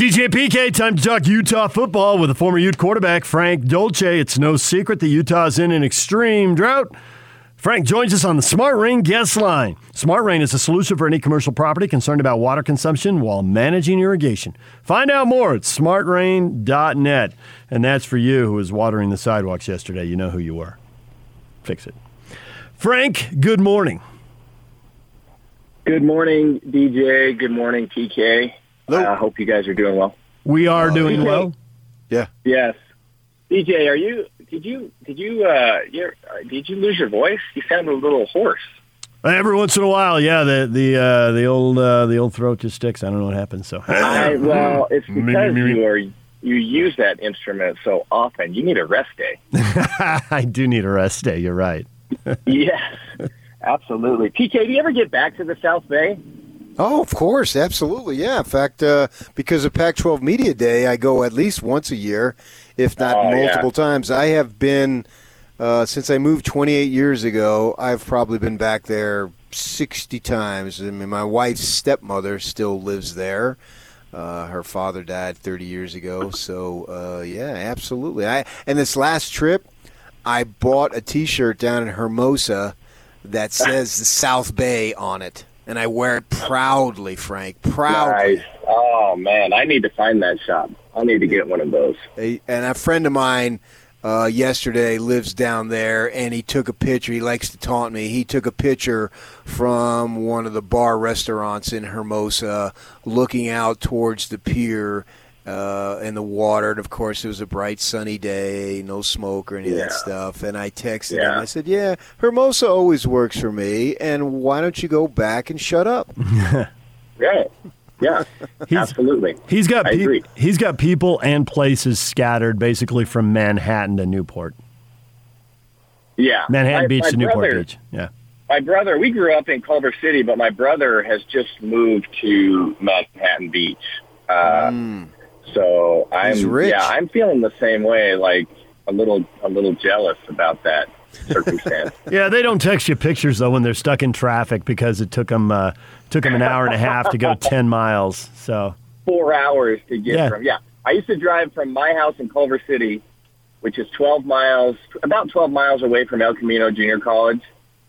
DJ PK, time to talk Utah football with the former Ute quarterback, Frank Dolce. It's no secret that Utah's in an extreme drought. Frank joins us on the Smart Rain guest line. Smart Rain is a solution for any commercial property concerned about water consumption while managing irrigation. Find out more at smartrain.net. And that's for you who was watering the sidewalks yesterday. You know who you were. Fix it. Frank, good morning. Good morning, DJ. Good morning, PK. I hope you guys are doing well. We are doing well. Yeah. Yes. DJ, are you? Did you lose your voice? You sounded a little hoarse. Every once in a while, yeah. The old throat just sticks. I don't know what happens. So well, it's because you use that instrument so often. You need a rest day. I do need a rest day. You're right. Yes, absolutely. PK, do you ever get back to the South Bay? Oh, of course. Absolutely. Yeah. In fact, because of Pac-12 Media Day, I go at least once a year, if not multiple times. I have been, since I moved 28 years ago, I've probably been back there 60 times. I mean, my wife's stepmother still lives there. Her father died 30 years ago. So, yeah, absolutely. And this last trip, I bought a T-shirt down in Hermosa that says the South Bay on it. And I wear it proudly, Frank. Proudly. Nice. Oh, man. I need to find that shop. I'll need to get one of those. And a friend of mine yesterday lives down there, and he took a picture. He likes to taunt me. He took a picture from one of the bar restaurants in Hermosa looking out towards the pier and the water. And, of course, it was a bright, sunny day, no smoke or any of that stuff. And I texted him. I said, Hermosa always works for me, and why don't you go back and shut up? Yeah, absolutely. He's got people and places scattered basically from Manhattan to Newport. Yeah. Manhattan Beach to Newport Beach. Yeah. My brother, we grew up in Culver City, but my brother has just moved to Manhattan Beach. So I'm feeling the same way, like a little jealous about that circumstance. Yeah, they don't text you pictures though when they're stuck in traffic because it took them an hour and a half to go 10 miles. So 4 hours to get from. Yeah, I used to drive from my house in Culver City, which is 12 miles, about 12 miles away from El Camino Junior College,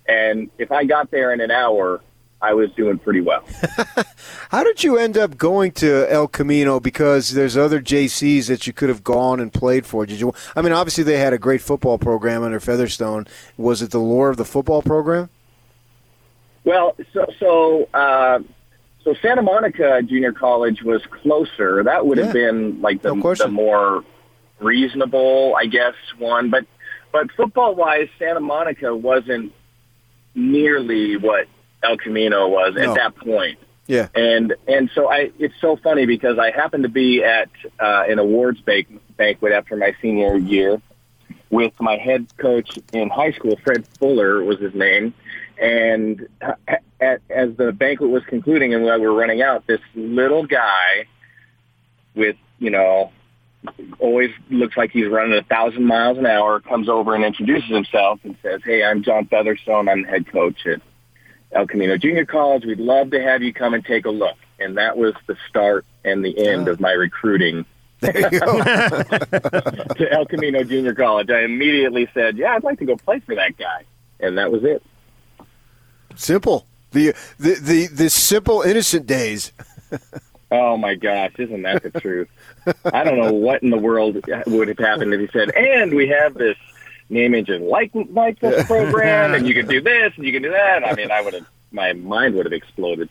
and if I got there in an hour, I was doing pretty well. How did you end up going to El Camino? Because there's other JCs that you could have gone and played for. Did you? I mean, obviously they had a great football program under Featherstone. Was it the lure of the football program? Well, so Santa Monica Junior College was closer. That would have been like the more reasonable, I guess, one. But football-wise, Santa Monica wasn't nearly what El Camino was at that point. Yeah. And so it's so funny because I happened to be at an awards banquet after my senior year with my head coach in high school, Fred Fuller was his name, and as the banquet was concluding and we were running out, this little guy with, always looks like he's running 1,000 miles an hour comes over and introduces himself and says, "Hey, I'm John Featherstone. I'm the head coach at El Camino Junior College. We'd love to have you come and take a look." And that was the start and the end of my recruiting to El Camino Junior College. I immediately said, I'd like to go play for that guy. And that was it. Simple. The simple, innocent days. Oh, my gosh, isn't that the truth? I don't know what in the world would have happened if he said, "And we have this name, image, and likeness program, and you can do this, and you can do that." I mean, my mind would have exploded.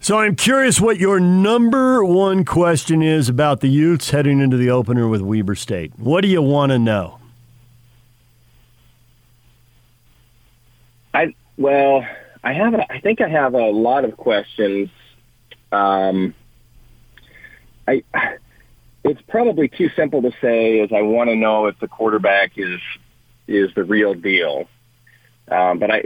So I'm curious what your number one question is about the Utes heading into the opener with Weber State. What do you want to know? I think I have a lot of questions. It's probably too simple to say is I want to know if the quarterback is the real deal. But I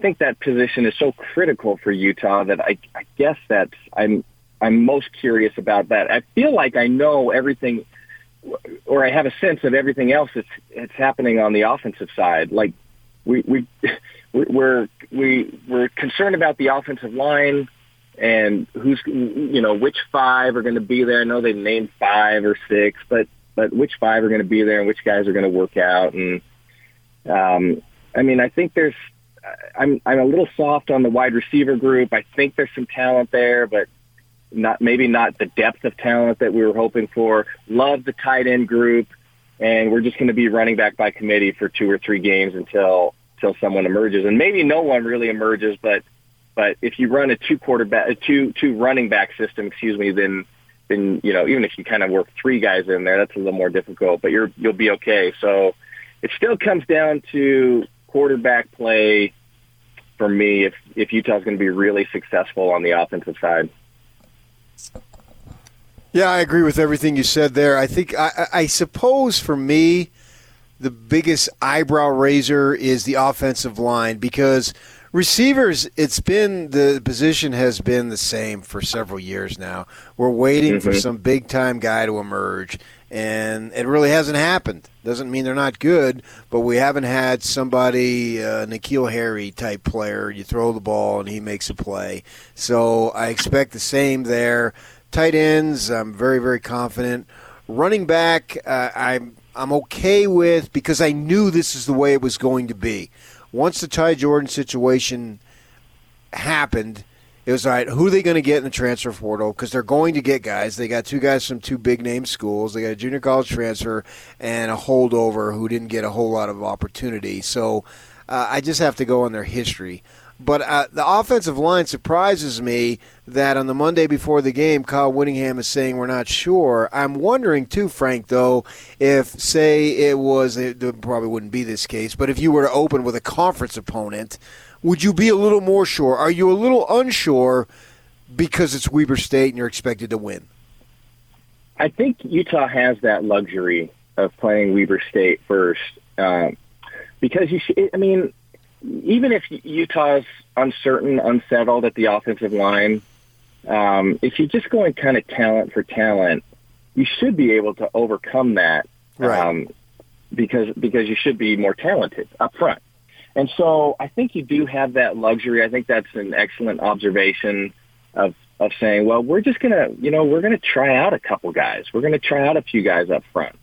think that position is so critical for Utah that I guess that's I'm most curious about that. I feel like I know everything, or I have a sense of everything else that's happening on the offensive side. Like we're concerned about the offensive line. and who's, you know, which five are going to be there. I know they've named five or six, but which five are going to be there and which guys are going to work out. And I mean, I think there's, I'm a little soft on the wide receiver group. I think there's some talent there, but maybe not the depth of talent that we were hoping for. Love the tight end group, and we're just going to be running back by committee for two or three games until someone emerges. And maybe no one really emerges, but if you run a two running back system, then you know, even if you kind of work three guys in there, that's a little more difficult, but you'll be okay. So it still comes down to quarterback play for me if Utah's going to be really successful on the offensive side. Yeah, I agree with everything you said there. I think, I suppose for me, the biggest eyebrow raiser is the offensive line, because receivers, the position has been the same for several years now. We're waiting for some big-time guy to emerge, and it really hasn't happened. Doesn't mean they're not good, but we haven't had somebody, N'Keal Harry type player. You throw the ball and he makes a play. So I expect the same there. Tight ends, I'm very, very confident. Running back, I'm okay with, because I knew this is the way it was going to be. Once the Ty Jordan situation happened, it was all right, who are they going to get in the transfer portal? Because they're going to get guys. They got two guys from two big-name schools. They got a junior college transfer and a holdover who didn't get a whole lot of opportunity. So I just have to go on their history. But the offensive line surprises me that on the Monday before the game, Kyle Whittingham is saying we're not sure. I'm wondering, too, Frank, though, if, say, it probably wouldn't be this case, but if you were to open with a conference opponent, would you be a little more sure? Are you a little unsure because it's Weber State and you're expected to win? I think Utah has that luxury of playing Weber State first because you should, I mean, even if Utah's uncertain, unsettled at the offensive line, if you're just going kind of talent for talent, you should be able to overcome that, right? Because you should be more talented up front. And so I think you do have that luxury. I think that's an excellent observation of saying, well, we're just going to, you know, we're going to try out a couple guys. We're going to try out a few guys up front.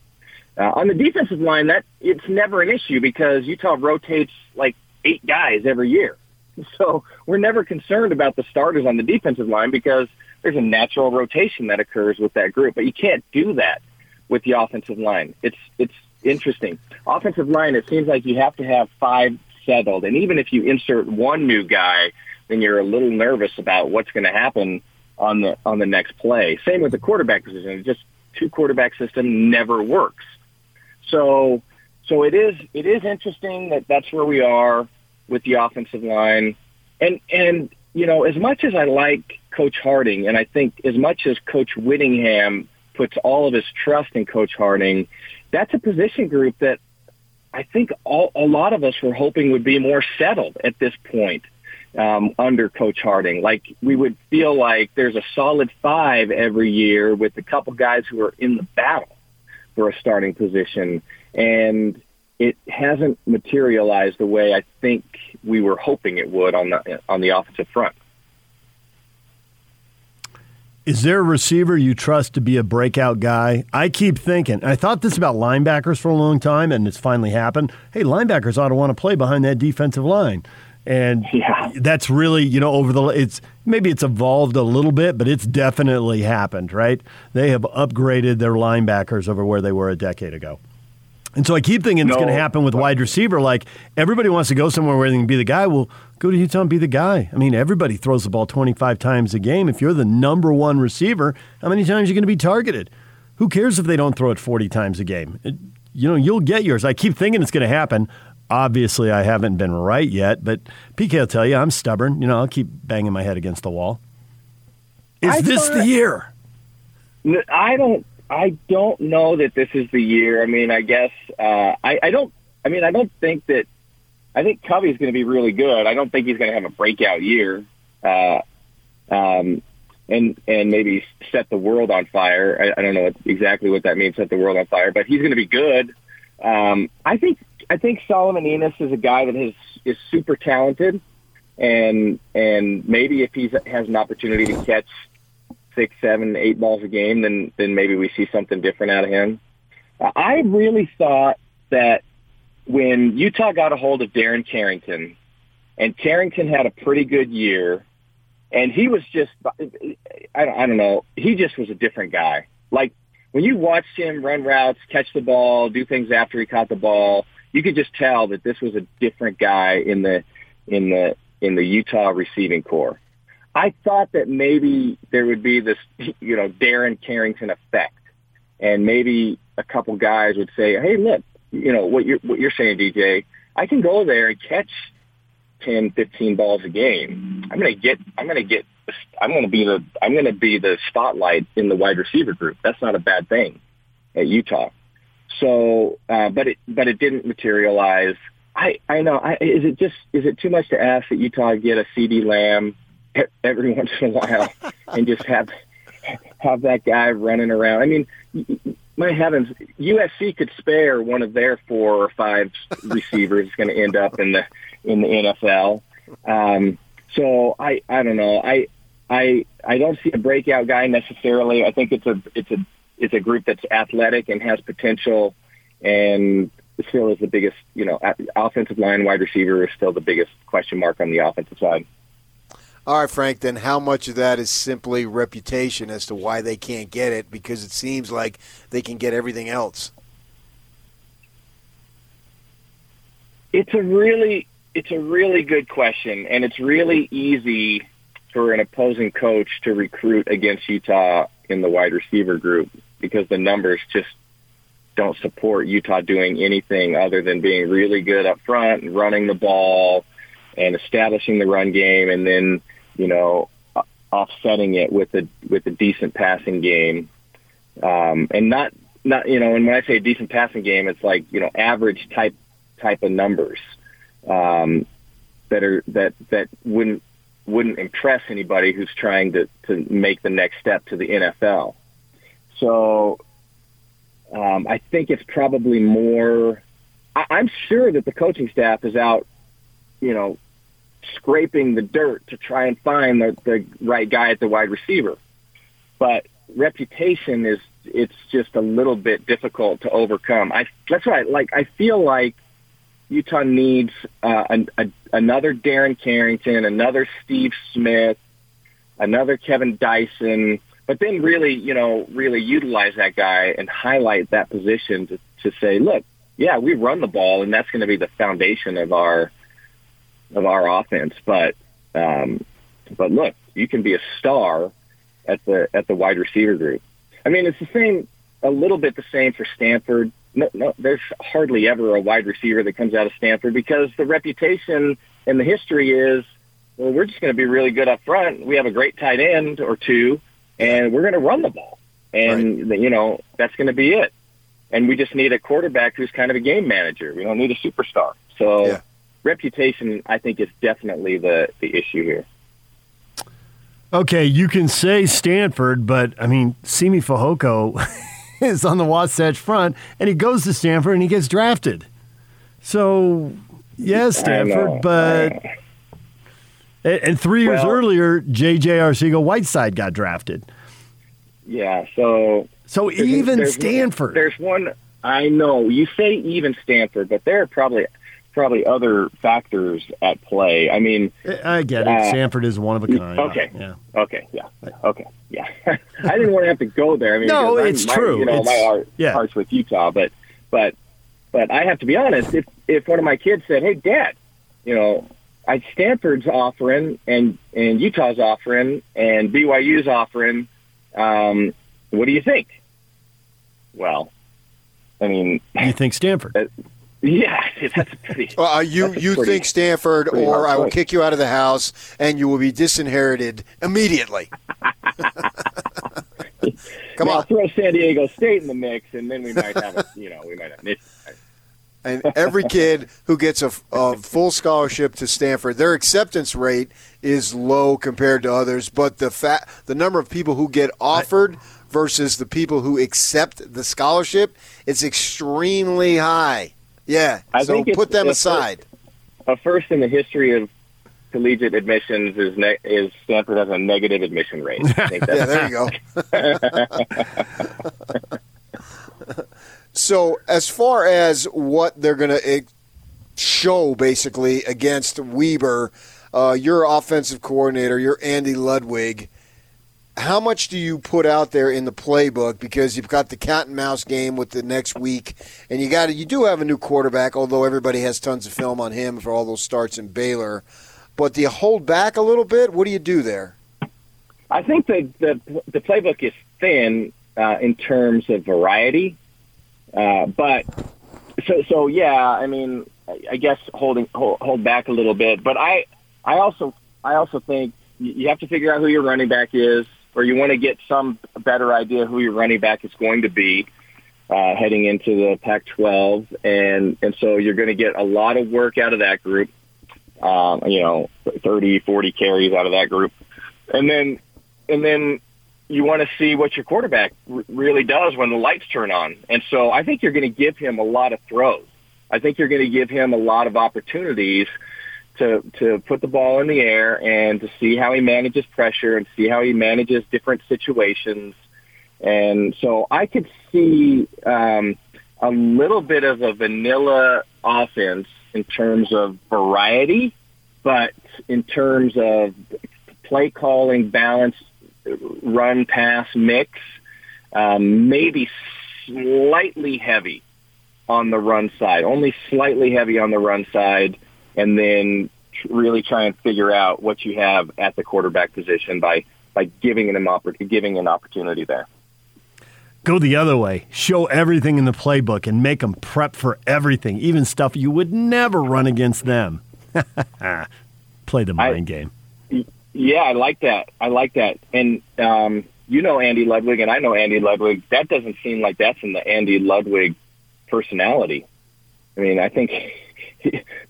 On the defensive line, that it's never an issue because Utah rotates like 8 guys every year. So we're never concerned about the starters on the defensive line because there's a natural rotation that occurs with that group. But you can't do that with the offensive line. It's interesting. Offensive line, it seems like you have to have 5 settled. And even if you insert one new guy, then you're a little nervous about what's going to happen on the next play. Same with the quarterback position. It's just 2 quarterback system never works. So it is interesting that that's where we are with the offensive line. And you know, as much as I like Coach Harding, and I think as much as Coach Whittingham puts all of his trust in Coach Harding, that's a position group that I think a lot of us were hoping would be more settled at this point under Coach Harding. Like, we would feel like there's a solid 5 every year with a couple guys who are in the battle for a starting position. And it hasn't materialized the way I think we were hoping it would on the offensive front. Is there a receiver you trust to be a breakout guy? I keep thinking, I thought this about linebackers for a long time, and it's finally happened. Hey, linebackers ought to want to play behind that defensive line. And that's really, you know, maybe it's evolved a little bit, but it's definitely happened, right? They have upgraded their linebackers over where they were a decade ago. And so I keep thinking it's going to happen with wide receiver. Like, everybody wants to go somewhere where they can be the guy. Well, go to Utah and be the guy. I mean, everybody throws the ball 25 times a game. If you're the number one receiver, how many times are you going to be targeted? Who cares if they don't throw it 40 times a game? You know, you'll get yours. I keep thinking it's going to happen. Obviously, I haven't been right yet, but PK will tell you I'm stubborn. You know, I'll keep banging my head against the wall. Is this the year? I don't know that this is the year. I mean, I guess I think Covey's going to be really good. I don't think he's going to have a breakout year and maybe set the world on fire. I don't know exactly what that means, set the world on fire, but he's going to be good. I think Solomon Enos is a guy that is super talented. and maybe if he has an opportunity to catch 6, 7, 8 balls a game, then maybe we see something different out of him. I really thought that when Utah got a hold of Darren Carrington, and Carrington had a pretty good year, and he was just, I don't know, he just was a different guy. Like, when you watched him run routes, catch the ball, do things after he caught the ball, you could just tell that this was a different guy in the Utah receiving corps. I thought that maybe there would be this, you know, Darren Carrington effect, and maybe a couple guys would say, "Hey, look, you know what you're saying, DJ. I can go there and catch 10, 15 balls a game. I'm going to be the spotlight in the wide receiver group. That's not a bad thing at Utah." So, but it didn't materialize. I know, is it too much to ask that Utah get a CD Lamb every once in a while and just have that guy running around? I mean, my heavens, USC could spare one of their 4 or 5 receivers going to end up in the NFL. So I don't know. I don't see a breakout guy necessarily. I think it's a group that's athletic and has potential, and still is the biggest, you know, offensive line, wide receiver is still the biggest question mark on the offensive side. All right, Frank, then how much of that is simply reputation as to why they can't get it, because it seems like they can get everything else? It's a really good question, and it's really easy for an opposing coach to recruit against Utah in the wide receiver group, because the numbers just don't support Utah doing anything other than being really good up front and running the ball and establishing the run game, and then, you know, offsetting it with a decent passing game, and not you know. And when I say decent passing game, it's like, you know, average type of numbers that wouldn't impress anybody who's trying to make the next step to the NFL. So I think it's probably more. I'm sure that the coaching staff is out, you know, scraping the dirt to try and find the right guy at the wide receiver. But reputation it's just a little bit difficult to overcome. That's why, like, I feel like Utah needs another Darren Carrington, another Steve Smith, another Kevin Dyson, but then really utilize that guy and highlight that position to say, look, yeah, we run the ball, and that's going to be the foundation of our offense, but look, you can be a star at the wide receiver group. I mean, it's a little bit the same for Stanford. No, there's hardly ever a wide receiver that comes out of Stanford, because the reputation and the history is, well, we're just going to be really good up front. We have a great tight end or two, and we're going to run the ball, and right, you know, that's going to be it. And we just need a quarterback who's kind of a game manager. We don't need a superstar. So. Yeah. Reputation, I think, is definitely the issue here. Okay, you can say Stanford, but, I mean, Simi Fajoco is on the Wasatch Front, and he goes to Stanford, and he gets drafted. So, yes, Stanford, but... And 3 years earlier, J.J. Arcega-Whiteside got drafted. Yeah, so... So even there's Stanford. There's one... I know. You say even Stanford, but there are probably other factors at play. I mean, I get it. Stanford is one of a kind. Okay. Yeah. Okay. Yeah. Okay. Yeah. I didn't want to have to go there. I mean, no, it's true. You know, my heart parts with Utah, but I have to be honest. If one of my kids said, "Hey, Dad, you know, Stanford's offering and Utah's offering and BYU's offering, what do you think?" Well, I mean, you think Stanford. Yeah, that's pretty... Well, you think Stanford, or I will kick you out of the house, and you will be disinherited immediately. Come on. Throw San Diego State in the mix, and then we might have an issue. And every kid who gets a full scholarship to Stanford, their acceptance rate is low compared to others, but the number of people who get offered versus the people who accept the scholarship, it's extremely high. Yeah, so put them aside. A first in the history of collegiate admissions is Stanford has a negative admission rate. I think that's So as far as what they're going to show basically against Weber, your offensive coordinator, your Andy Ludwig, how much do you put out there in the playbook? Because you've got the cat and mouse game with the next week, and you do have a new quarterback, although everybody has tons of film on him for all those starts in Baylor. But do you hold back a little bit? What do you do there? I think the playbook is thin in terms of variety, but yeah. I mean, I guess hold back a little bit, but I also think you have to figure out who your running back is, or you want to get some better idea who your running back is going to be heading into the Pac-12, and so you're going to get a lot of work out of that group, 30, 40 carries out of that group. And then you want to see what your quarterback really does when the lights turn on. And so I think you're going to give him a lot of throws. I think you're going to give him a lot of opportunities to put the ball in the air and to see how he manages pressure and see how he manages different situations. And so I could see a little bit of a vanilla offense in terms of variety, but in terms of play calling, balance, run, pass, mix, maybe slightly heavy on the run side, only slightly heavy on the run side, and then really try and figure out what you have at the quarterback position by giving an opportunity there. Go the other way. Show everything in the playbook and make them prep for everything, even stuff you would never run against them. Play the mind game. Yeah, I like that. And Andy Ludwig, and I know Andy Ludwig. That doesn't seem like that's in the Andy Ludwig personality. I mean, I think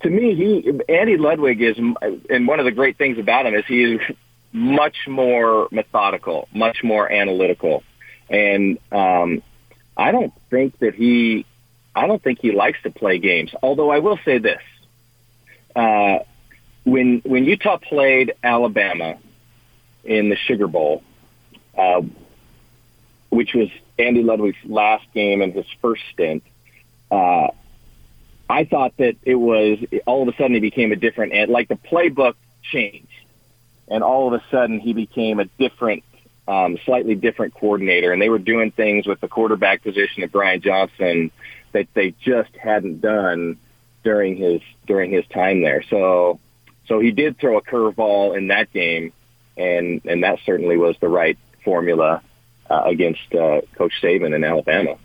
Andy Ludwig is, and one of the great things about him is he is much more methodical, much more analytical, and I don't think he likes to play games. Although I will say this. When Utah played Alabama in the Sugar Bowl, which was Andy Ludwig's last game and his first stint, I thought that it was all of a sudden he became a different – like the playbook changed, and all of a sudden he became a different, slightly different coordinator, and they were doing things with the quarterback position of Brian Johnson that they just hadn't done during his time there. So he did throw a curveball in that game, and that certainly was the right formula against Coach Saban in Alabama.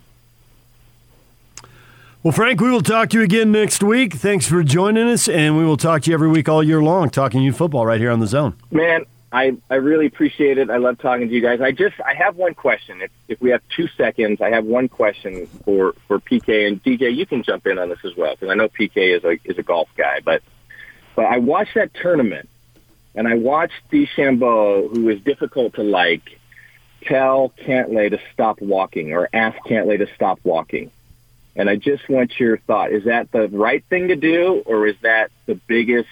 Well, Frank, we will talk to you again next week. Thanks for joining us, and we will talk to you every week all year long, talking youth football right here on The Zone. Man, I really appreciate it. I love talking to you guys. I have one question. If we have 2 seconds, I have one question for PK. And DJ, you can jump in on this as well, because I know PK is a golf guy, But I watched that tournament, and I watched DeChambeau, who is difficult to like, tell Cantlay to stop walking, or ask Cantlay to stop walking. And I just want your thought. Is that the right thing to do, or is that the biggest,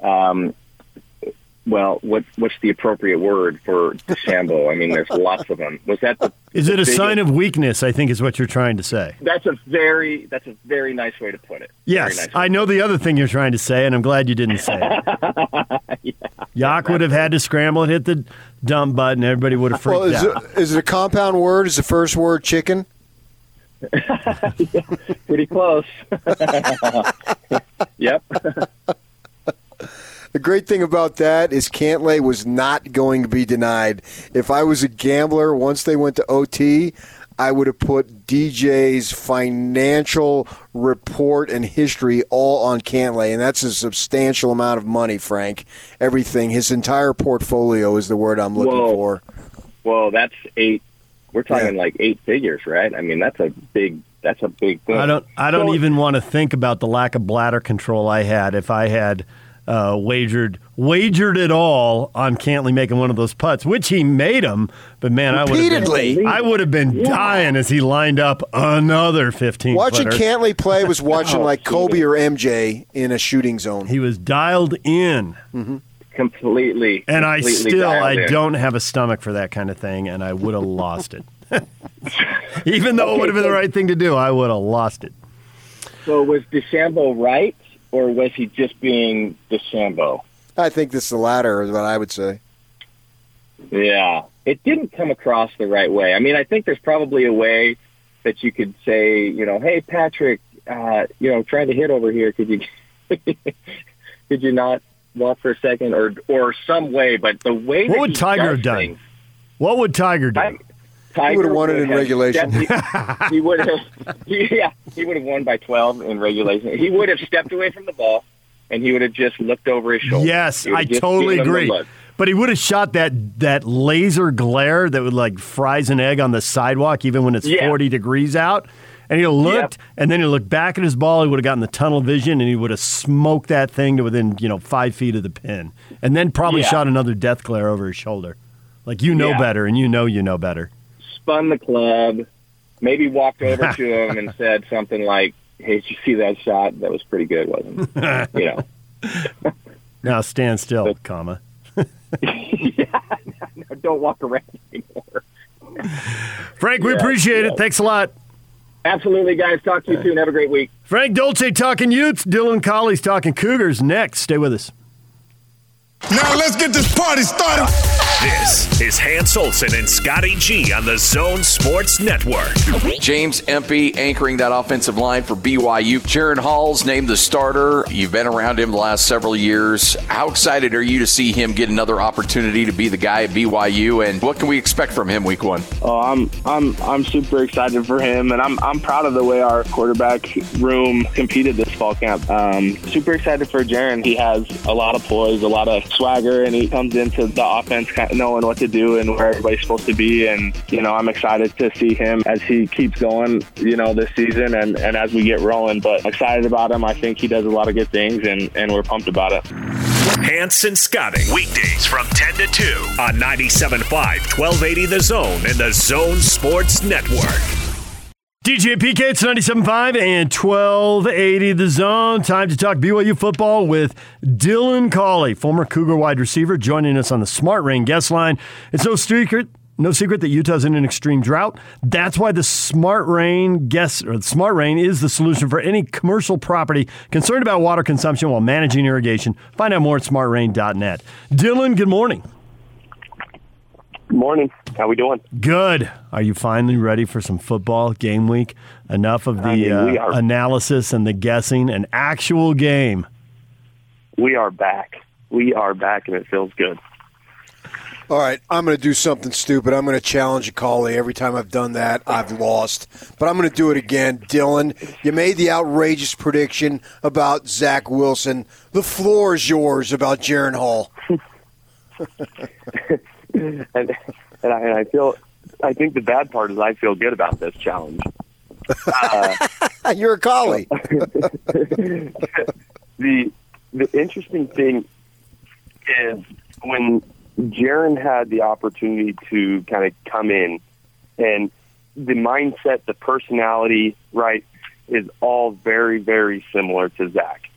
what's the appropriate word for DeChambeau? I mean, there's lots of them. Was that the? Is it a sign of weakness, I think is what you're trying to say. That's a very nice way to put it. Yes, nice. I know the other thing you're trying to say, and I'm glad you didn't say it. Yeah. Yak would have had to scramble and hit the dumb button. Everybody would have freaked out. Is it a compound word? Is the first word chicken? Yeah, pretty close. Yep. The great thing about that is Cantlay was not going to be denied. If I was a gambler, once they went to OT, I would have put DJ's financial report and history all on Cantlay, and that's a substantial amount of money, Frank. Everything, his entire portfolio is the word I'm looking for. Whoa, that's eight. We're talking like eight figures, right? I mean, that's a big thing. I don't even want to think about the lack of bladder control I had if I had wagered wagered it all on Cantley making one of those putts, which he made him. But, man, I would have been dying as he lined up another 15-footer. Watching Cantley play was watching like Kobe or MJ in a shooting zone. He was dialed in. Mm-hmm. Completely. And I don't have a stomach for that kind of thing, and I would have lost it. Even though it would have been the right thing to do, I would have lost it. So was DeChambeau right, or was he just being DeChambeau? I think this is the latter is what I would say. Yeah. It didn't come across the right way. I mean, I think there's probably a way that you could say, you know, hey, Patrick, trying to hit over here. Could you not walk for a second or some way? But the way that what would Tiger do? Tiger would have won it in regulation. He would have. Yeah, he would have won by 12 in regulation. He would have stepped away from the ball, and he would have just looked over his shoulder. Yes, I totally agree. But he would have shot that laser glare that would like fries an egg on the sidewalk, even when it's 40 degrees out. And he looked, and then he looked back at his ball. He would have gotten the tunnel vision, and he would have smoked that thing to within 5 feet of the pin, and then probably shot another death glare over his shoulder. Like better, and you know better. Spun the club, maybe walked over to him and said something like, hey, did you see that shot? That was pretty good, wasn't it? You know. Now stand still, comma. No, don't walk around anymore. Frank, we appreciate it. Thanks a lot. Absolutely, guys. Talk to you soon. Have a great week. Frank Dolce talking Utes. Dylan Collie's talking Cougars next. Stay with us. Now let's get this party started. This is Hans Olsen and Scotty G on the Zone Sports Network. James Empey anchoring that offensive line for BYU. Jaron Hall's named the starter. You've been around him the last several years. How excited are you to see him get another opportunity to be the guy at BYU? And what can we expect from him week one? Oh, I'm super excited for him, and I'm proud of the way our quarterback room competed this fall camp. Super excited for Jaron. He has a lot of poise, a lot of swagger, and he comes into the offense kind of knowing what to do and where everybody's supposed to be. And, you know, I'm excited to see him as he keeps going, you know, this season and as we get rolling. But excited about him. I think he does a lot of good things, and we're pumped about it. Hans and Scotty, weekdays from 10 to 2 on 97.5, 1280 The Zone and The Zone Sports Network. DJ PK, it's 97.5 and 1280 The Zone. Time to talk BYU football with Dylan Collie, former Cougar wide receiver, joining us on the Smart Rain guest line. It's no secret that Utah's in an extreme drought. That's why the Smart Rain is the solution for any commercial property concerned about water consumption while managing irrigation. Find out more at smartrain.net. Dylan, good morning. Good morning. How we doing? Good. Are you finally ready for some football game week? Enough of the analysis and the guessing. An actual game. We are back. We are back, and it feels good. All right. I'm going to do something stupid. I'm going to challenge a Collie. Every time I've done that, I've lost. But I'm going to do it again. Dylan, you made the outrageous prediction about Zach Wilson. The floor is yours about Jaron Hall. And I feel. I think the bad part is I feel good about this challenge. You're a Collie. The interesting thing is when Jaron had the opportunity to kind of come in, and the mindset, the personality, right, is all very, very similar to Zach.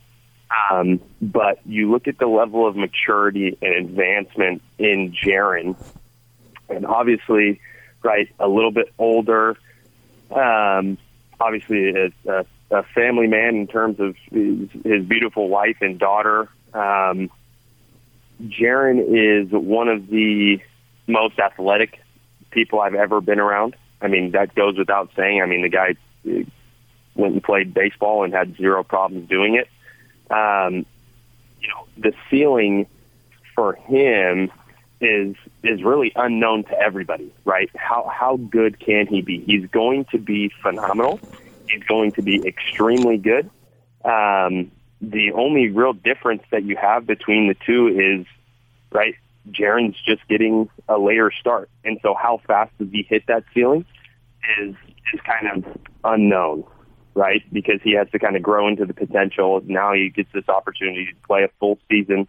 But you look at the level of maturity and advancement in Jaron, and obviously, right, a little bit older, obviously a family man in terms of his beautiful wife and daughter. Jaron is one of the most athletic people I've ever been around. I mean, that goes without saying. I mean, the guy went and played baseball and had zero problems doing it. The ceiling for him is really unknown to everybody, right? How good can he be? He's going to be phenomenal. He's going to be extremely good. The only real difference that you have between the two is, right, Jaron's just getting a later start. And so how fast does he hit that ceiling is kind of unknown. Right, because he has to kind of grow into the potential. Now he gets this opportunity to play a full season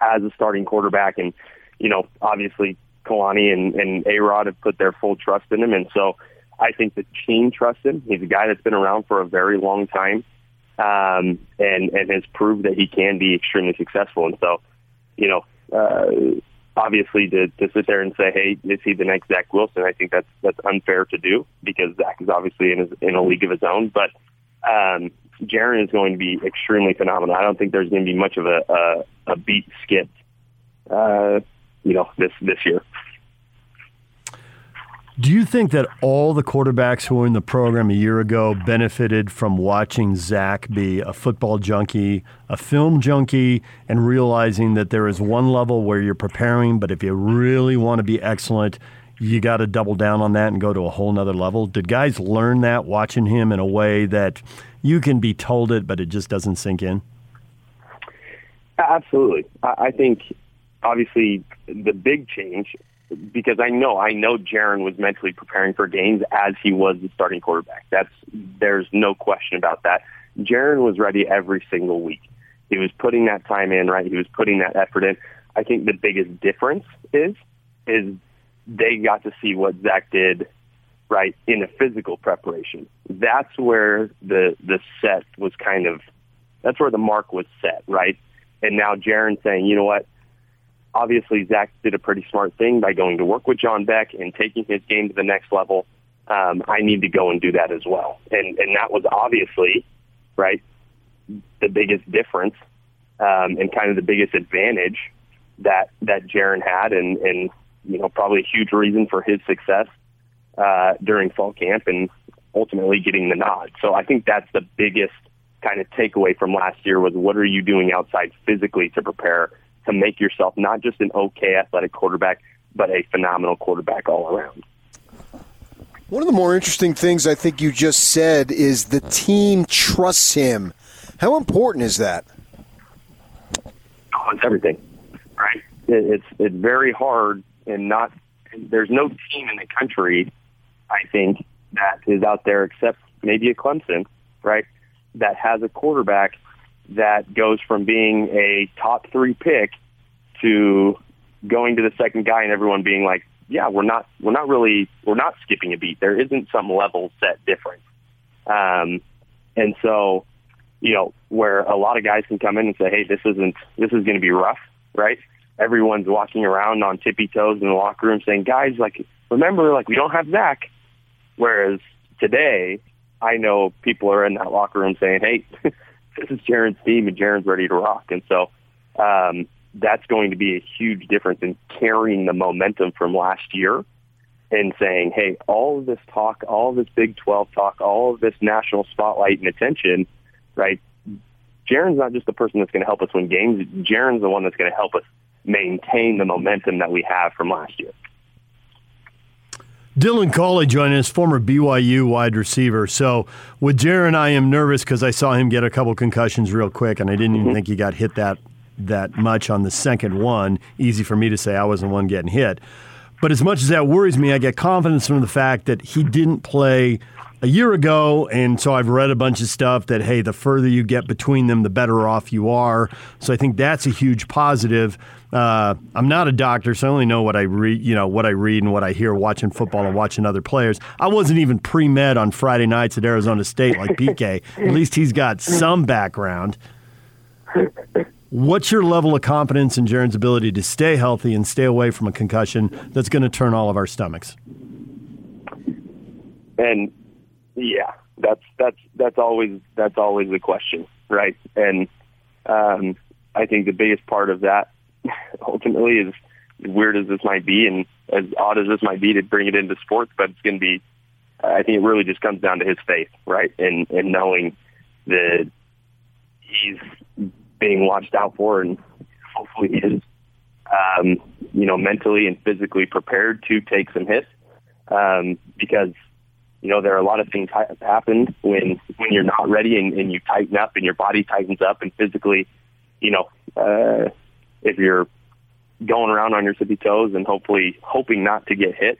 as a starting quarterback. And, you know, obviously Kalani and A-Rod have put their full trust in him. And so I think the team trusts him. He's a guy that's been around for a very long time, and has proved that he can be extremely successful. And so, you know, obviously to sit there and say, hey, is he the next Zach Wilson? I think that's unfair to do, because Zach is obviously in a league of his own. But Jaron is going to be extremely phenomenal. I don't think there's going to be much of a beat skip, you know, this year. Do you think that all the quarterbacks who were in the program a year ago benefited from watching Zach be a football junkie, a film junkie, and realizing that there is one level where you're preparing, but if you really want to be excellent, you got to double down on that and go to a whole nother level? Did guys learn that watching him in a way that you can be told it, but it just doesn't sink in? Absolutely. I think, obviously, the big change, because I know Jaron was mentally preparing for games as he was the starting quarterback. There's no question about that. Jaron was ready every single week. He was putting that time in, right? He was putting that effort in. I think the biggest difference is they got to see what Zach did, right, in a physical preparation. That's where the set was kind of, that's where the mark was set, right? And now Jaron saying, you know what, obviously, Zach did a pretty smart thing by going to work with John Beck and taking his game to the next level. I need to go and do that as well. And that was obviously, right, the biggest difference and kind of the biggest advantage that Jaron had, and you know, probably a huge reason for his success during fall camp and ultimately getting the nod. So I think that's the biggest kind of takeaway from last year was, what are you doing outside physically to prepare to make yourself not just an okay athletic quarterback, but a phenomenal quarterback all around? One of the more interesting things I think you just said is the team trusts him. How important is that? Oh, it's everything, right? It's very hard, and not there's no team in the country, I think, that is out there except maybe a Clemson, right, that has a quarterback that goes from being a top three pick to going to the second guy and everyone being like, yeah, we're not skipping a beat. There isn't some level set difference. And so, you know, where a lot of guys can come in and say, hey, this is going to be rough, right? Everyone's walking around on tippy toes in the locker room saying, guys, like, remember, like, we don't have Zach. Whereas today, I know people are in that locker room saying, hey, this is Jaron's team, and Jaron's ready to rock. And so that's going to be a huge difference in carrying the momentum from last year and saying, hey, all of this talk, all of this Big 12 talk, all of this national spotlight and attention, right? Jaron's not just the person that's going to help us win games. Jaron's the one that's going to help us maintain the momentum that we have from last year. Dylan Collie joining us, former BYU wide receiver. So with Jaron, I am nervous because I saw him get a couple concussions real quick, and I didn't even think he got hit that much on the second one. Easy for me to say, I wasn't the one getting hit. But as much as that worries me, I get confidence from the fact that he didn't play a year ago, and so I've read a bunch of stuff that, hey, the further you get between them, the better off you are. So I think that's a huge positive. I'm not a doctor, so I only know what I read, and what I hear watching football and watching other players. I wasn't even pre-med on Friday nights at Arizona State like PK. At least he's got some background. What's your level of confidence in Jaron's ability to stay healthy and stay away from a concussion that's going to turn all of our stomachs? And yeah, that's always the question, right? And I think the biggest part of that ultimately is, as weird as this might be and as odd as this might be to bring it into sports, but it's going to be, I think it really just comes down to his faith, right? And knowing that he's being watched out for and hopefully is, mentally and physically prepared to take some hits, because you know, there are a lot of things happen when you're not ready and you tighten up and your body tightens up, and physically, you know, if you're going around on your tippy toes and hoping not to get hit,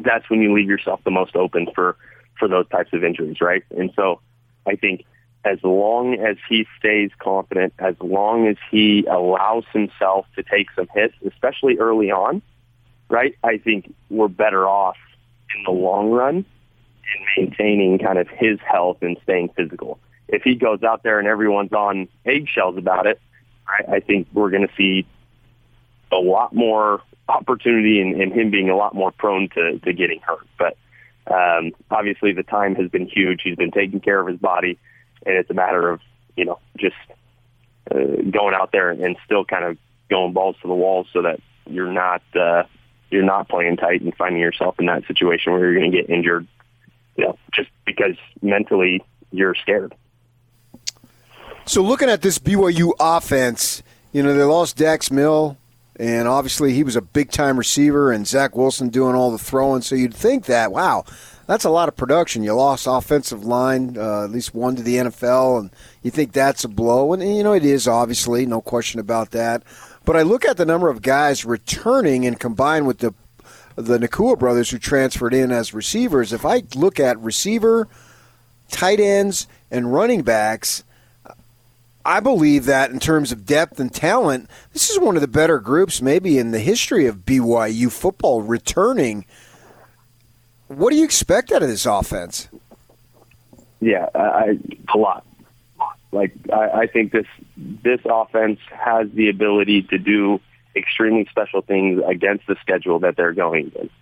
that's when you leave yourself the most open for those types of injuries, right? And so I think as long as he stays confident, as long as he allows himself to take some hits, especially early on, right? I think we're better off in the long run in maintaining kind of his health and staying physical. If he goes out there and everyone's on eggshells about it, I think we're going to see a lot more opportunity and him being a lot more prone to getting hurt. But obviously the time has been huge. He's been taking care of his body, and it's a matter of, you know, just going out there and still kind of going balls to the wall so that you're not playing tight and finding yourself in that situation where you're going to get injured, you know, just because mentally you're scared. So looking at this BYU offense, you know, they lost Dax Mill, and obviously he was a big-time receiver, and Zach Wilson doing all the throwing. So you'd think that, wow, that's a lot of production. You lost offensive line, at least one to the NFL, and you think that's a blow. And, you know, it is, obviously, no question about that. But I look at the number of guys returning and combined with the Nacua brothers who transferred in as receivers. If I look at receiver, tight ends, and running backs, I believe that in terms of depth and talent, this is one of the better groups maybe in the history of BYU football returning. What do you expect out of this offense? Yeah, a lot. Like, I think this offense has the ability to do extremely special things against the schedule that they're going against.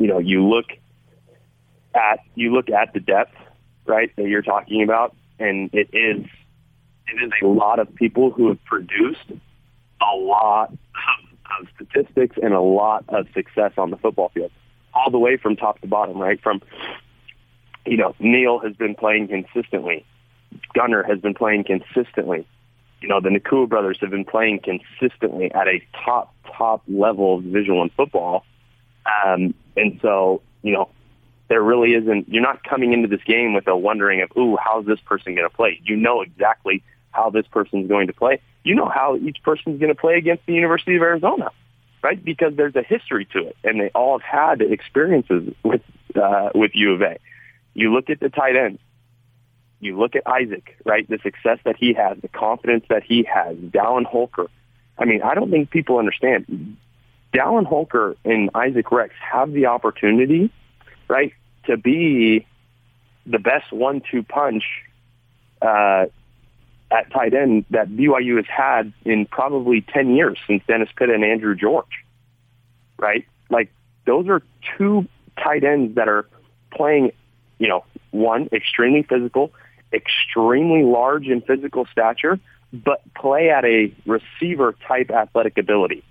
You know, you look at the depth, right, that you're talking about, and it is a lot of people who have produced a lot of statistics and a lot of success on the football field, all the way from top to bottom, right? From, you know, N'Keal has been playing consistently. Gunner has been playing consistently. You know, the Nacua brothers have been playing consistently at a top level of Division I football. And so, you know, there really isn't – you're not coming into this game with a wondering of, ooh, how's this person going to play? You know exactly how this person's going to play. You know how each person's going to play against the University of Arizona, right? Because there's a history to it, and they all have had experiences with U of A. You look at the tight end. You look at Isaac, right? The success that he has, the confidence that he has, Dallin Holker. I mean, I don't think people understand. Dallin Holker and Isaac Rex have the opportunity, right, to be the best 1-2 punch at tight end that BYU has had in probably 10 years since Dennis Pitta and Andrew George, right? Like, those are two tight ends that are playing, you know, one, extremely physical, extremely large in physical stature, but play at a receiver-type athletic ability,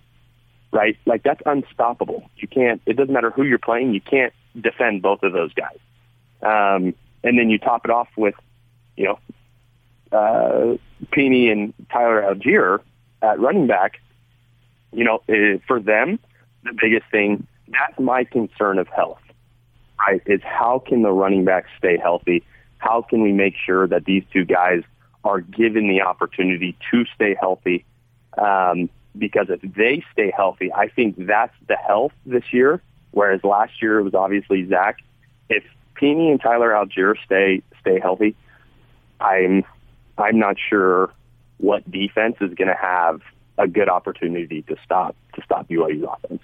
right? Like, that's unstoppable. You can't – it doesn't matter who you're playing. You can't defend both of those guys. And then you top it off with, you know, Peeney and Tyler Allgeier at running back. You know, for them, the biggest thing, that's my concern of health. Right, is how can the running backs stay healthy? How can we make sure that these two guys are given the opportunity to stay healthy? Because if they stay healthy, I think that's the health this year, whereas last year it was obviously Zach. If Peeney and Tyler Allgeier stay healthy, I'm not sure what defense is going to have a good opportunity to stop BYU's offense.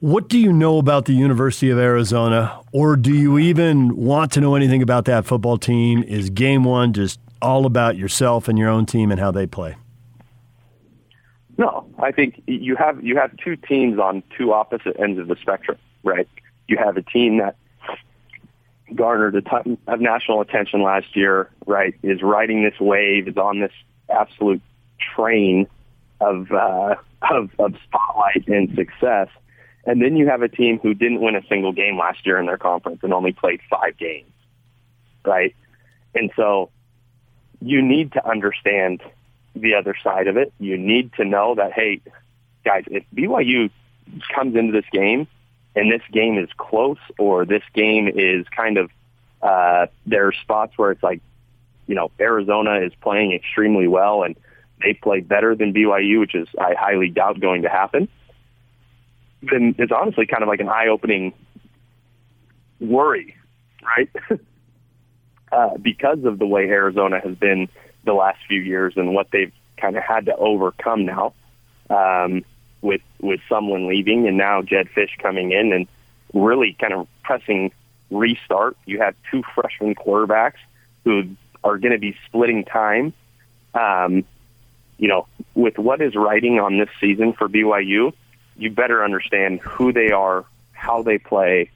What do you know about the University of Arizona, or do you even want to know anything about that football team? Is game one just all about yourself and your own team and how they play? No, I think you have two teams on two opposite ends of the spectrum, right? You have a team that garnered a ton of national attention last year, right, is riding this wave, is on this absolute train of spotlight and success. And then you have a team who didn't win a single game last year in their conference and only played 5 games, right? And so you need to understand the other side of it. You need to know that, hey, guys, if BYU comes into this game and this game is close, or this game is kind of there are spots where it's like, you know, Arizona is playing extremely well and they play better than BYU, which is I highly doubt going to happen, then it's honestly kind of like an eye-opening worry, right? Because of the way Arizona has been the last few years and what they've kind of had to overcome now with Sumlin leaving and now Jed Fish coming in and really kind of pressing restart. You have two freshman quarterbacks who are going to be splitting time. You know, with what is riding on this season for BYU, you better understand who they are, how they play,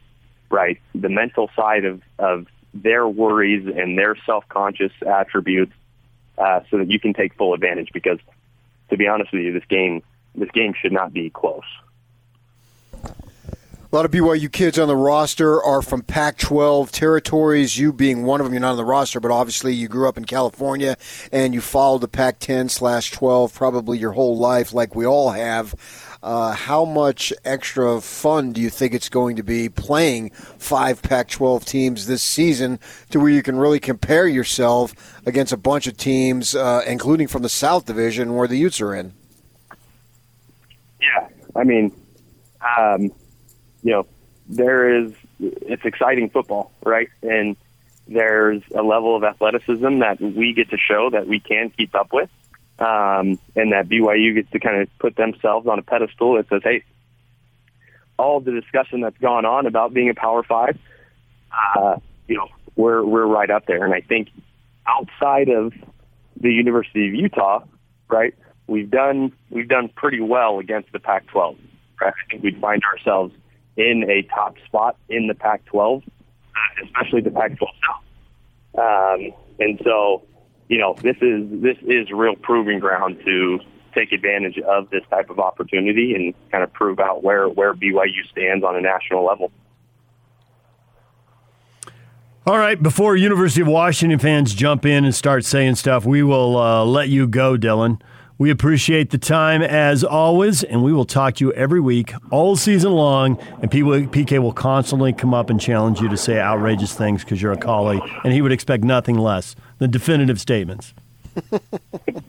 right? The mental side of their worries and their self-conscious attributes so that you can take full advantage because, to be honest with you, this game should not be close. A lot of BYU kids on the roster are from Pac-12 territories, you being one of them. You're not on the roster, but obviously you grew up in California and you followed the Pac-10/12 probably your whole life like we all have. How much extra fun do you think it's going to be playing 5 Pac-12 teams this season to where you can really compare yourself against a bunch of teams, including from the South Division where the Utes are in? Yeah, I mean... you know, it's exciting football, right? And there's a level of athleticism that we get to show that we can keep up with, and that BYU gets to kind of put themselves on a pedestal that says, hey, all the discussion that's gone on about being a Power Five, you know, we're right up there. And I think outside of the University of Utah, right, we've done pretty well against the Pac-12. Right? I think we'd find ourselves in a top spot in the Pac-12, especially the Pac-12 South. And so, you know, this is real proving ground to take advantage of this type of opportunity and kind of prove out where BYU stands on a national level. All right, before University of Washington fans jump in and start saying stuff, we will let you go, Dylan. We appreciate the time as always, and we will talk to you every week, all season long, and PK will constantly come up and challenge you to say outrageous things because you're a collie, and he would expect nothing less than definitive statements.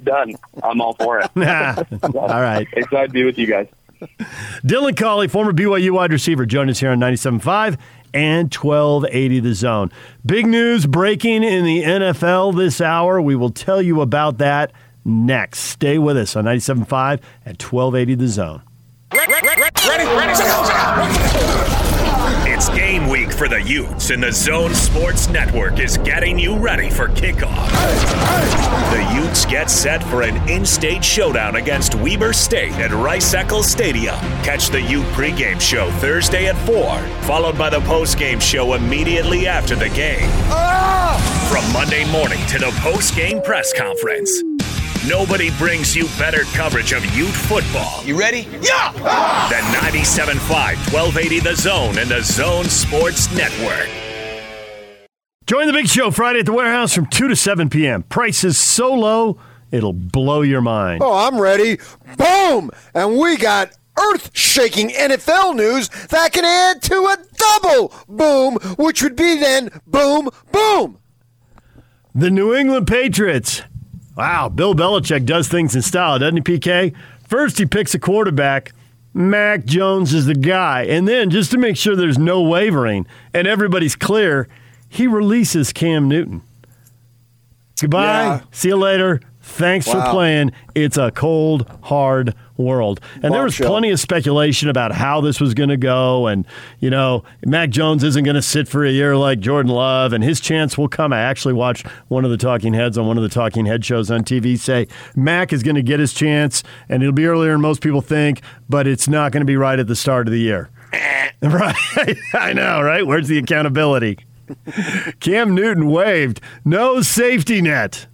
Done. I'm all for it. All right. Excited to be with you guys. Dylan Collie, former BYU wide receiver, joined us here on 97.5 and 1280 The Zone. Big news breaking in the NFL this hour. We will tell you about that next. Stay with us on 97.5 at 1280 The Zone. It's game week for the Utes, and the Zone Sports Network is getting you ready for kickoff. The Utes get set for an in-state showdown against Weber State at Rice-Eccles Stadium. Catch the Ute pregame show Thursday at 4, followed by the postgame show immediately after the game. From Monday morning to the postgame press conference, nobody brings you better coverage of Ute football. You ready? Yeah! Ah! The 97.5, 1280 The Zone and The Zone Sports Network. Join the big show Friday at the Warehouse from 2 to 7 p.m. Prices so low, it'll blow your mind. Oh, I'm ready. Boom! And we got earth-shaking NFL news that can add to a double boom, which would be then boom, boom. The New England Patriots. Wow, Bill Belichick does things in style, doesn't he, PK? First, he picks a quarterback. Mac Jones is the guy. And then, just to make sure there's no wavering and everybody's clear, he releases Cam Newton. Goodbye. Yeah. See you later. Thanks for playing. It's a cold, hard world. And there was plenty of speculation about how this was going to go. And, you know, Mac Jones isn't going to sit for a year like Jordan Love, and his chance will come. I actually watched one of the talking heads on one of the talking head shows on TV say Mac is going to get his chance, and it'll be earlier than most people think, but it's not going to be right at the start of the year. Right? I know, right? Where's the accountability? Cam Newton waved. No safety net.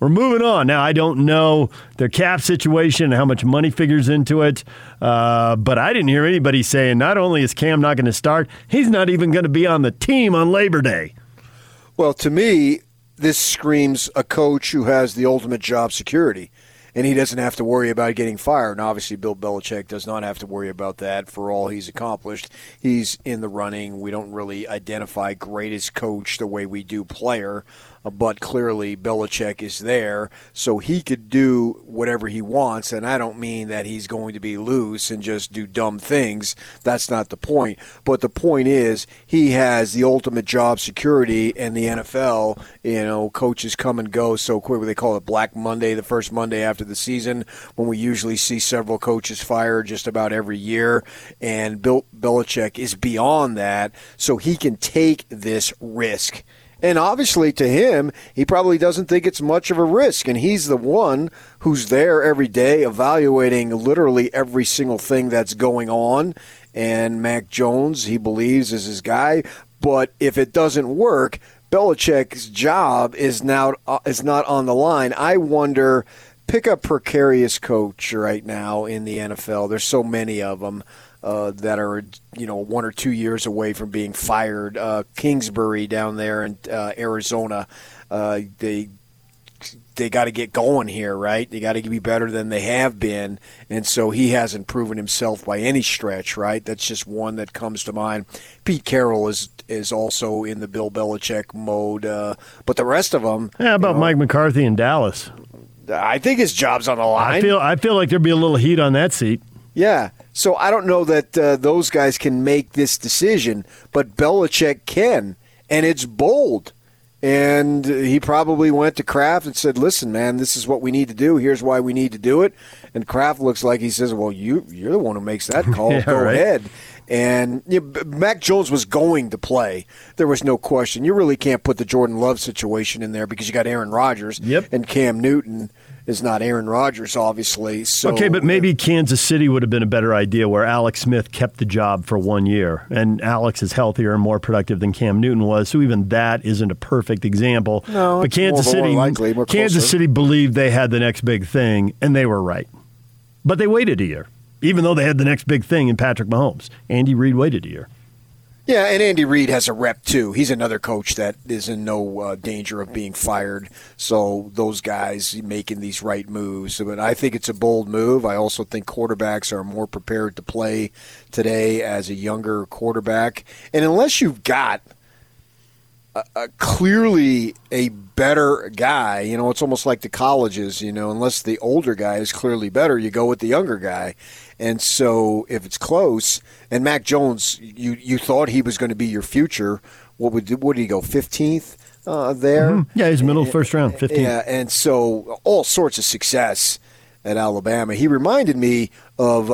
We're moving on. Now, I don't know their cap situation and how much money figures into it, but I didn't hear anybody saying not only is Cam not going to start, he's not even going to be on the team on Labor Day. Well, to me, this screams a coach who has the ultimate job security, and he doesn't have to worry about getting fired. And obviously, Bill Belichick does not have to worry about that for all he's accomplished. He's in the running. We don't really identify greatest coach the way we do player. but clearly Belichick is there, so he could do whatever he wants, and I don't mean that he's going to be loose and just do dumb things. That's not the point. But the point is he has the ultimate job security in the NFL. You know, coaches come and go so quickly. They call it Black Monday, the first Monday after the season, when we usually see several coaches fired just about every year, and Bill Belichick is beyond that, so he can take this risk. And obviously to him, he probably doesn't think it's much of a risk, and he's the one who's there every day evaluating literally every single thing that's going on, and Mac Jones, he believes, is his guy. But if it doesn't work, Belichick's job is now is not on the line. I wonder, pick a precarious coach right now in the NFL. There's so many of them that are, you know, 1 or 2 years away from being fired. Kingsbury down there in Arizona, they got to get going here, right? They got to be better than they have been, and so he hasn't proven himself by any stretch, right? That's just one that comes to mind. Pete Carroll is also in the Bill Belichick mode, but the rest of them. How about Mike McCarthy in Dallas? I think his job's on the line. I feel like there'd be a little heat on that seat. Yeah, so I don't know that those guys can make this decision, but Belichick can, and it's bold. And he probably went to Kraft and said, listen, man, this is what we need to do. Here's why we need to do it. And Kraft looks like he says, well, you're the one who makes that call. Yeah, go ahead. And Mac Jones was going to play. There was no question. You really can't put the Jordan Love situation in there because you got Aaron Rodgers. Yep. And Cam Newton is not Aaron Rodgers, obviously. So, okay, but maybe Kansas City would have been a better idea where Alex Smith kept the job for 1 year. And Alex is healthier and more productive than Cam Newton was, so even that isn't a perfect example. No, but Kansas City believed they had the next big thing, and they were right. But they waited a year, even though they had the next big thing in Patrick Mahomes. Andy Reid waited a year. Yeah, and Andy Reid has a rep, too. He's another coach that is in no danger of being fired. So those guys making these right moves. But I think it's a bold move. I also think quarterbacks are more prepared to play today as a younger quarterback. And unless you've got clearly a better guy, you know, it's almost like the colleges, you know, unless the older guy is clearly better, you go with the younger guy. And so if it's close, and Mac Jones, you thought he was going to be your future. What did he go, 15th there? Mm-hmm. Yeah, he's middle first round, 15th. Yeah, and so all sorts of success at Alabama. He reminded me of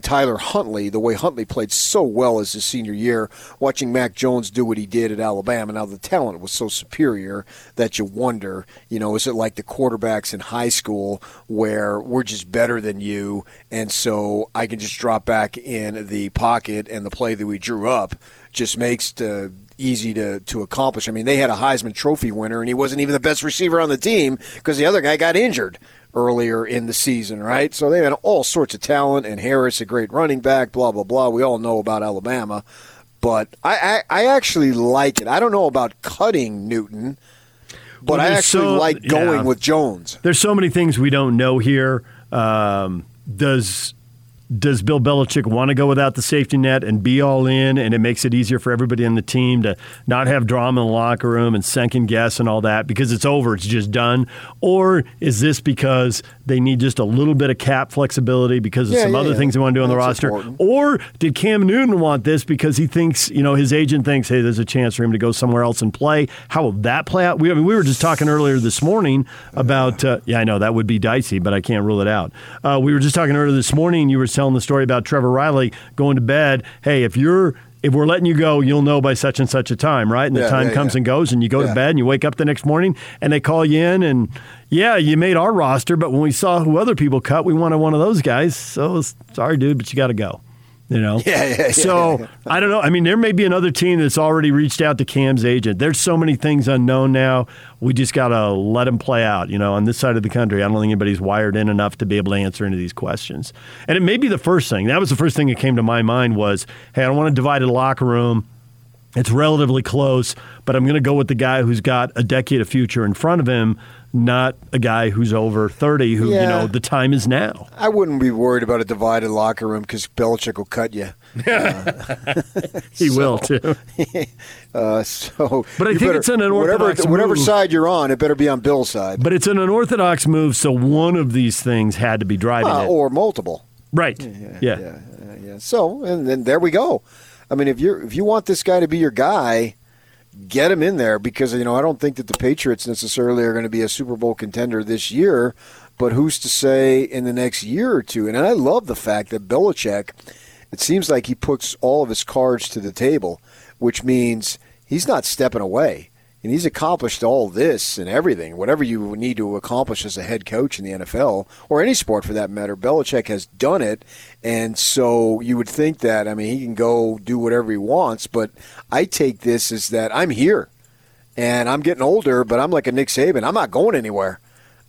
Tyler Huntley, the way Huntley played so well as his senior year, watching Mac Jones do what he did at Alabama. Now, the talent was so superior that you wonder, you know, is it like the quarterbacks in high school where we're just better than you, and so I can just drop back in the pocket, and the play that we drew up just makes the easy to accomplish. I mean, they had a Heisman Trophy winner, and he wasn't even the best receiver on the team because the other guy got injured earlier in the season, right? So they had all sorts of talent, and Harris, a great running back, blah, blah, blah. We all know about Alabama. But I actually like it. I don't know about cutting Newton, but I actually like going with Jones. There's so many things we don't know here. Does Bill Belichick want to go without the safety net and be all in, and it makes it easier for everybody in the team to not have drama in the locker room and second guess and all that because it's over, it's just done? Or is this because they need just a little bit of cap flexibility because of some other things they want to do on the roster? Important. Or did Cam Newton want this because he thinks, you know, his agent thinks, hey, there's a chance for him to go somewhere else and play? How will that play out? We were just talking earlier this morning about, I know that would be dicey, but I can't rule it out. We were just talking earlier this morning, you were saying, telling the story about Trevor Riley going to bed. Hey, if we're letting you go, you'll know by such and such a time, right? And the time comes and goes, and you go to bed, and you wake up the next morning, and they call you in, and you made our roster, but when we saw who other people cut, we wanted one of those guys. So sorry, dude, but you got to go. You know? So I don't know. I mean, there may be another team that's already reached out to Cam's agent. There's so many things unknown now. We just got to let them play out. You know, on this side of the country, I don't think anybody's wired in enough to be able to answer any of these questions. And it may be the first thing. That was the first thing that came to my mind was, hey, I don't want to divide a locker room. It's relatively close, but I'm going to go with the guy who's got a decade of future in front of him, not a guy who's over 30 who, you know, the time is now. I wouldn't be worried about a divided locker room because Belichick will cut you. He will, too. But I think it's an unorthodox move. Whatever side you're on, it better be on Bill's side. But it's an unorthodox move, so one of these things had to be driving it. Or multiple. Right. Yeah. So, and then there we go. I mean, if you want this guy to be your guy, get him in there because, you know, I don't think that the Patriots necessarily are going to be a Super Bowl contender this year, but who's to say in the next year or two? And I love the fact that Belichick, it seems like he puts all of his cards to the table, which means he's not stepping away. And he's accomplished all this and everything, whatever you need to accomplish as a head coach in the NFL, or any sport for that matter. Belichick has done it, and so you would think that, I mean, he can go do whatever he wants, but I take this as that I'm here, and I'm getting older, but I'm like a Nick Saban. I'm not going anywhere.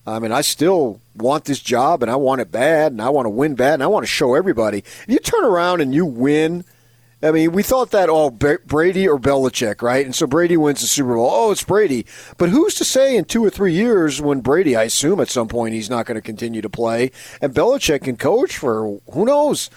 I mean, I still want this job, and I want it bad, and I want to win bad, and I want to show everybody. If you turn around and you win, I mean, we thought that, Brady or Belichick, right? And so Brady wins the Super Bowl. Oh, it's Brady. But who's to say in 2 or 3 years when Brady, I assume at some point he's not going to continue to play, and Belichick can coach for, who knows,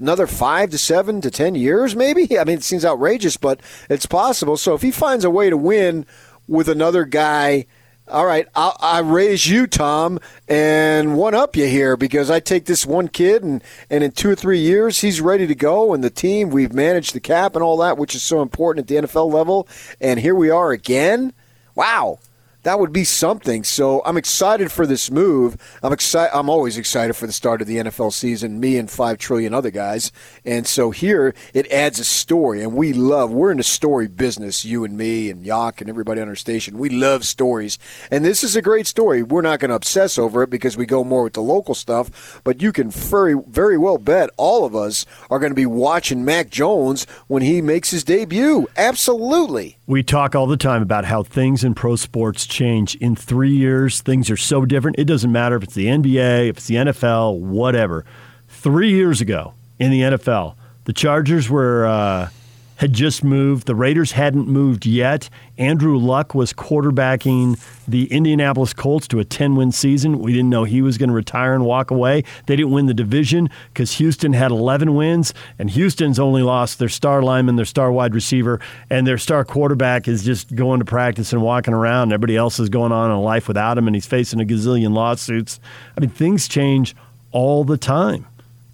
another 5 to 7 to 10 years maybe? I mean, it seems outrageous, but it's possible. So if he finds a way to win with another guy, all right, I raise you, Tom, and one-up you here because I take this one kid, and in 2 or 3 years he's ready to go, and the team, we've managed the cap and all that, which is so important at the NFL level, and here we are again. Wow, that would be something. So I'm excited for this move. I'm always excited for the start of the NFL season, me and 5 trillion other guys. And so here it adds a story, and we're in the story business, you and me and Yock and everybody on our station. We love stories, and this is a great story. We're not going to obsess over it because we go more with the local stuff, but you can very, very well bet all of us are going to be watching Mac Jones when he makes his debut. Absolutely. We talk all the time about how things in pro sports change. In 3 years, things are so different. It doesn't matter if it's the NBA, if it's the NFL, whatever. 3 years ago in the NFL, the Chargers were had just moved. The Raiders hadn't moved yet. Andrew Luck was quarterbacking the Indianapolis Colts to a 10-win season. We didn't know he was going to retire and walk away. They didn't win the division because Houston had 11 wins, and Houston's only lost their star lineman, their star wide receiver, and their star quarterback is just going to practice and walking around. Everybody else is going on in life without him, and he's facing a gazillion lawsuits. I mean, things change all the time.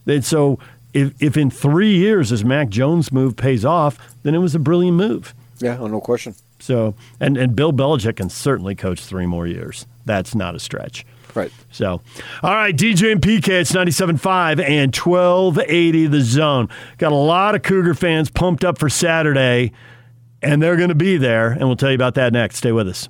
And so if in 3 years this Mac Jones move pays off, then it was a brilliant move. Yeah, no question. So, and Bill Belichick can certainly coach 3 more years. That's not a stretch. Right. So, all right, DJ and PK, it's 97.5 and 1280 The Zone. Got a lot of Cougar fans pumped up for Saturday, and they're going to be there, and we'll tell you about that next. Stay with us.